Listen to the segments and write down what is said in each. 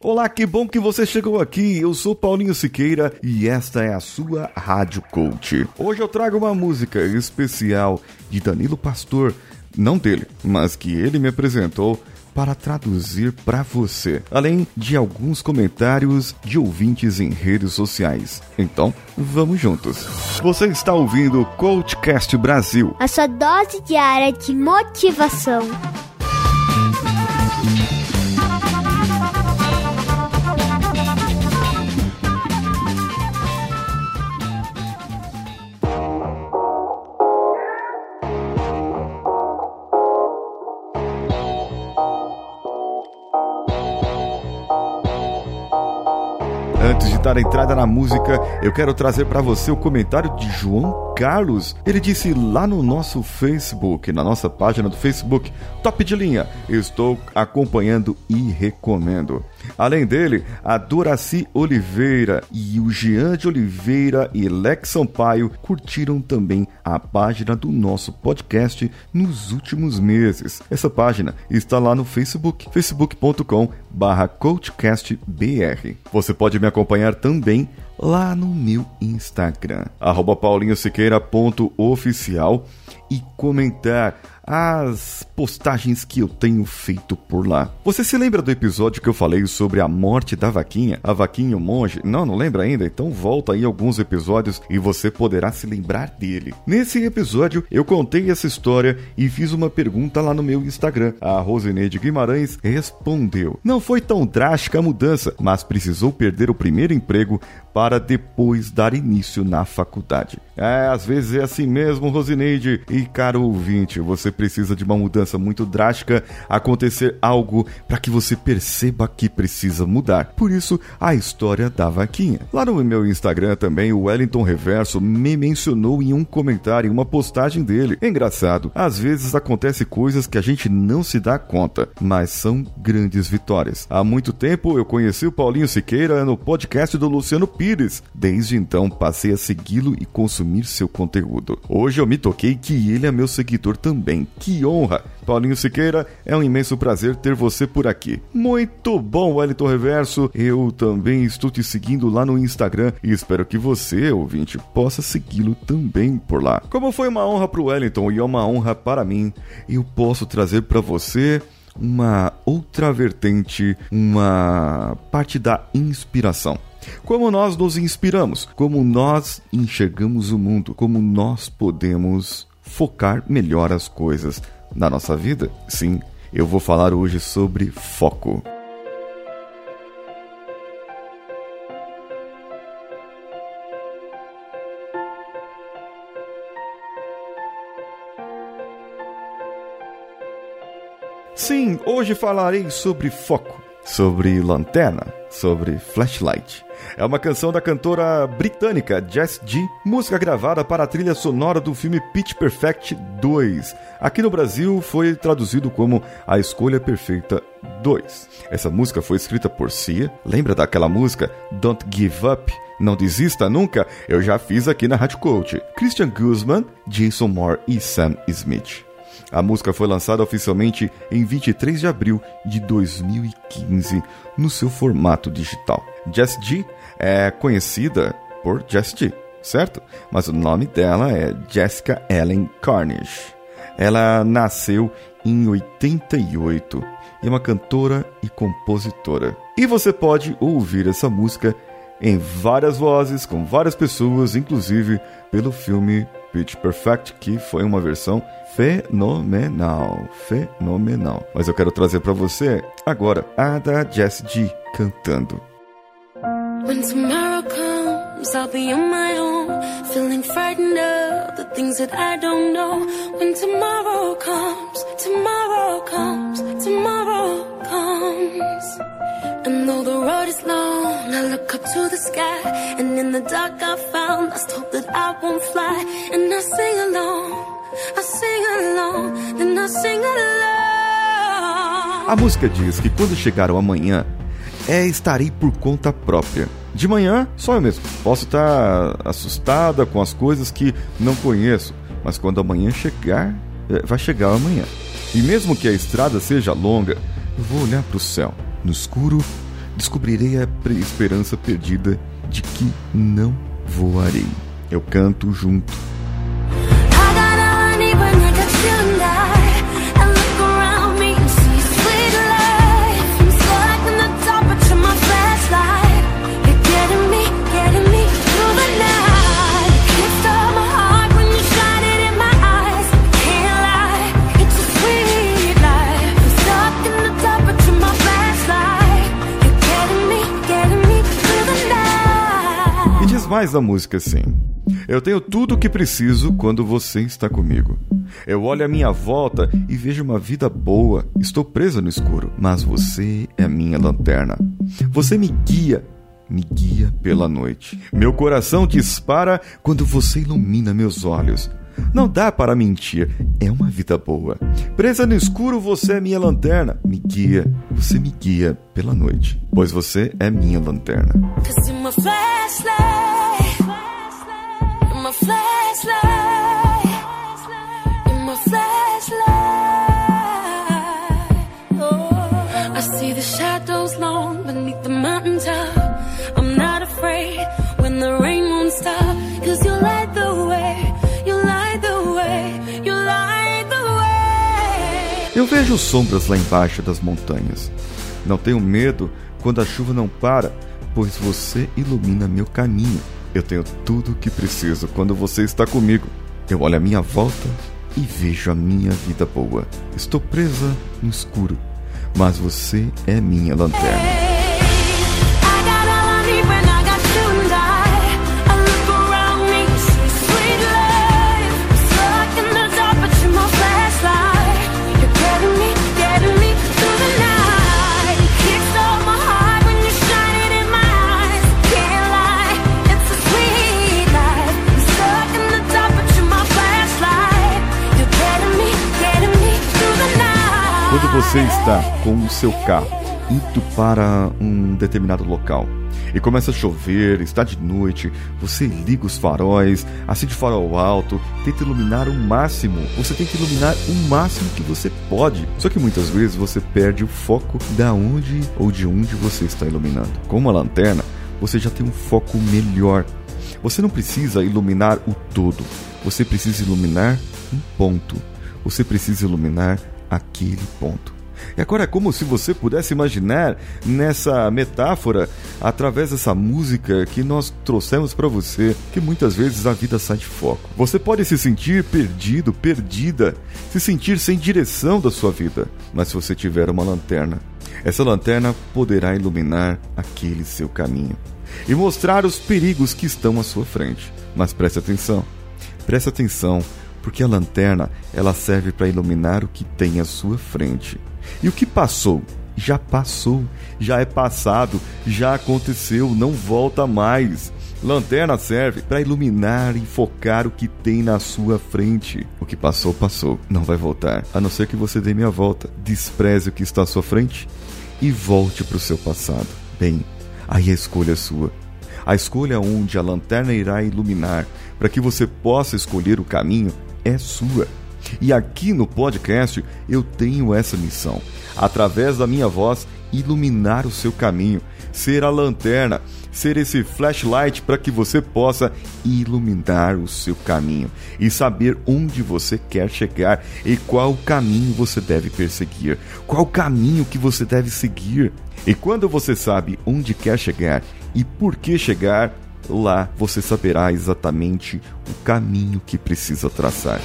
Olá, que bom que você chegou aqui. Eu sou Paulinho Siqueira e esta é a sua Rádio Coach. Hoje eu trago uma música especial de Danilo Pastor, não dele, mas que ele me apresentou para traduzir para você, além de alguns comentários de ouvintes em redes sociais. Então, vamos juntos. Você está ouvindo o Coachcast Brasil, a sua dose diária de motivação. Antes de dar a entrada na música, eu quero trazer para você o comentário de João Carlos. Ele disse lá no nosso Facebook, na nossa página do Facebook, top de linha, estou acompanhando e recomendo. Além dele, a Doraci Oliveira e o Jean de Oliveira e Lex Sampaio curtiram também a página do nosso podcast nos últimos meses. Essa página está lá no Facebook, facebook.com/coachcastbr. Você pode me acompanhar também lá no meu Instagram, @paulinhosiqueira.oficial, e comentar as postagens que eu tenho feito por lá. Você se lembra do episódio que eu falei sobre a morte da vaquinha? A vaquinha e o monge? Não lembra ainda? Então volta aí alguns episódios e você poderá se lembrar dele. Nesse episódio eu contei essa história e fiz uma pergunta lá no meu Instagram. A Rosineide Guimarães respondeu: não foi tão drástica a mudança, mas precisou perder o primeiro emprego para depois dar início na faculdade. É, às vezes é assim mesmo, Rosineide. E caro ouvinte, você precisa de uma mudança muito drástica acontecer algo para que você perceba que precisa mudar. Por isso, a história da vaquinha. Lá no meu Instagram também, o Wellington Reverso me mencionou em um comentário, em uma postagem dele. Engraçado, às vezes acontece coisas que a gente não se dá conta, mas são grandes vitórias. Há muito tempo eu conheci o Paulinho Siqueira no podcast do Luciano Pires. Desde então, passei a segui-lo e consumir seu conteúdo. Hoje eu me toquei que ele é meu seguidor também. Que honra! Paulinho Siqueira, é um imenso prazer ter você por aqui. Muito bom, Wellington Reverso. Eu também estou te seguindo lá no Instagram e espero que você, ouvinte, possa segui-lo também por lá. Como foi uma honra para o Wellington e é uma honra para mim, eu posso trazer para você uma outra vertente, uma parte da inspiração. Como nós nos inspiramos, como nós enxergamos o mundo, como nós podemos focar melhor as coisas na nossa vida? Sim, eu vou falar hoje sobre foco. Sim, hoje falarei sobre foco, sobre lanterna, sobre flashlight. É uma canção da cantora britânica Jess G, música gravada para a trilha sonora do filme Pitch Perfect 2. Aqui no Brasil foi traduzido como A Escolha Perfeita 2. Essa música foi escrita por Sia. Lembra daquela música Don't Give Up? Não desista nunca? Eu já fiz aqui na Rádio Coach. Christian Guzman, Jason Moore e Sam Smith. A música foi lançada oficialmente em 23 de abril de 2015 no seu formato digital. Jess G é conhecida por Jess G, certo? Mas o nome dela é Jessica Ellen Cornish. Ela nasceu em 88 e é uma cantora e compositora. E você pode ouvir essa música em várias vozes, com várias pessoas, inclusive pelo filme Pitch Perfect, que foi uma versão fenomenal. Mas eu quero trazer para você agora a da Jess G cantando. When tomorrow comes, I'll be on my own, feeling frightened of the things that I don't know. When tomorrow comes. And though the road is long, I look up to the sky, and in the dark I found last hope that I won't fly. And I sing along. A música diz que quando chegar o amanhã, estarei por conta própria. De manhã, só eu mesmo. Posso estar assustada com as coisas que não conheço, mas quando amanhã chegar, vai chegar amanhã. E mesmo que a estrada seja longa, eu vou olhar para o céu. No escuro, descobrirei a esperança perdida de que não voarei. Eu canto junto. Mais da música, sim. Eu tenho tudo o que preciso quando você está comigo. Eu olho à minha volta e vejo uma vida boa. Estou presa no escuro, mas você é minha lanterna. Você me guia pela noite. Meu coração dispara quando você ilumina meus olhos. Não dá para mentir, é uma vida boa. Presa no escuro, você é minha lanterna. Me guia, você me guia pela noite, pois você é minha lanterna. Eu vejo sombras lá embaixo das montanhas. Não tenho medo quando a chuva não para, pois você ilumina meu caminho. Eu tenho tudo o que preciso quando você está comigo. Eu olho à minha volta e vejo a minha vida boa. Estou presa no escuro, mas você é minha lanterna. Você está com o seu carro indo para um determinado local e começa a chover, está de noite, você liga os faróis, acende o farol alto, tenta iluminar o máximo, você tem que iluminar o máximo que você pode. Só que muitas vezes você perde o foco da onde ou de onde você está iluminando. Com uma lanterna, você já tem um foco melhor. Você não precisa iluminar o todo, você precisa iluminar um ponto, você precisa iluminar aquele ponto. E agora é como se você pudesse imaginar nessa metáfora, através dessa música que nós trouxemos para você, que muitas vezes a vida sai de foco. Você pode se sentir perdido, perdida, se sentir sem direção da sua vida, mas se você tiver uma lanterna, essa lanterna poderá iluminar aquele seu caminho e mostrar os perigos que estão à sua frente. Mas preste atenção, porque a lanterna, ela serve para iluminar o que tem à sua frente. E o que passou, já é passado, já aconteceu, não volta mais. Lanterna serve para iluminar e focar o que tem na sua frente. O que passou, passou, não vai voltar, a não ser que você dê meia volta, despreze o que está à sua frente e volte para o seu passado. Bem, aí a escolha é sua. A escolha onde a lanterna irá iluminar, para que você possa escolher o caminho, é sua. E aqui no podcast eu tenho essa missão, através da minha voz, iluminar o seu caminho, ser a lanterna, ser esse flashlight para que você possa iluminar o seu caminho e saber onde você quer chegar e qual caminho você deve perseguir, qual caminho que você deve seguir. E quando você sabe onde quer chegar e por que chegar, lá você saberá exatamente o caminho que precisa traçar.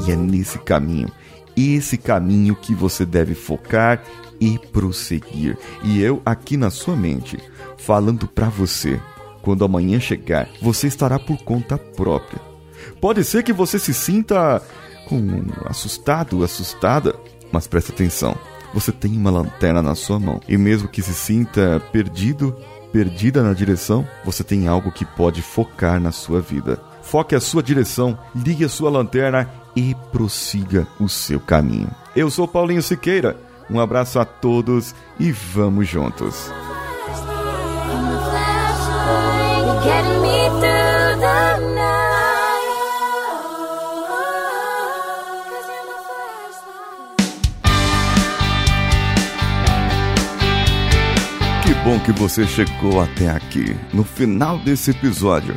E é nesse caminho, esse caminho que você deve focar e prosseguir. E eu aqui na sua mente, falando pra você, quando amanhã chegar, você estará por conta própria. Pode ser que você se sinta assustado, assustada, mas presta atenção, você tem uma lanterna na sua mão. E mesmo que se sinta perdido, perdida na direção, você tem algo que pode focar na sua vida. Foque a sua direção, ligue a sua lanterna e prossiga o seu caminho. Eu sou Paulinho Siqueira, um abraço a todos e vamos juntos! Bom que você chegou até aqui. No final desse episódio,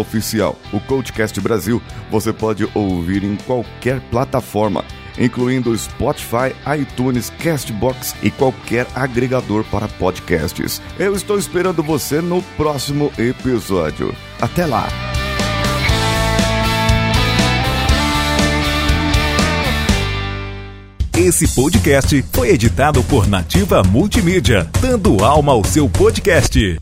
O Coachcast Brasil você pode ouvir em qualquer plataforma, incluindo Spotify, iTunes, Castbox e qualquer agregador para podcasts. Eu estou esperando você no próximo episódio. Até lá! Esse podcast foi editado por Nativa Multimídia, dando alma ao seu podcast.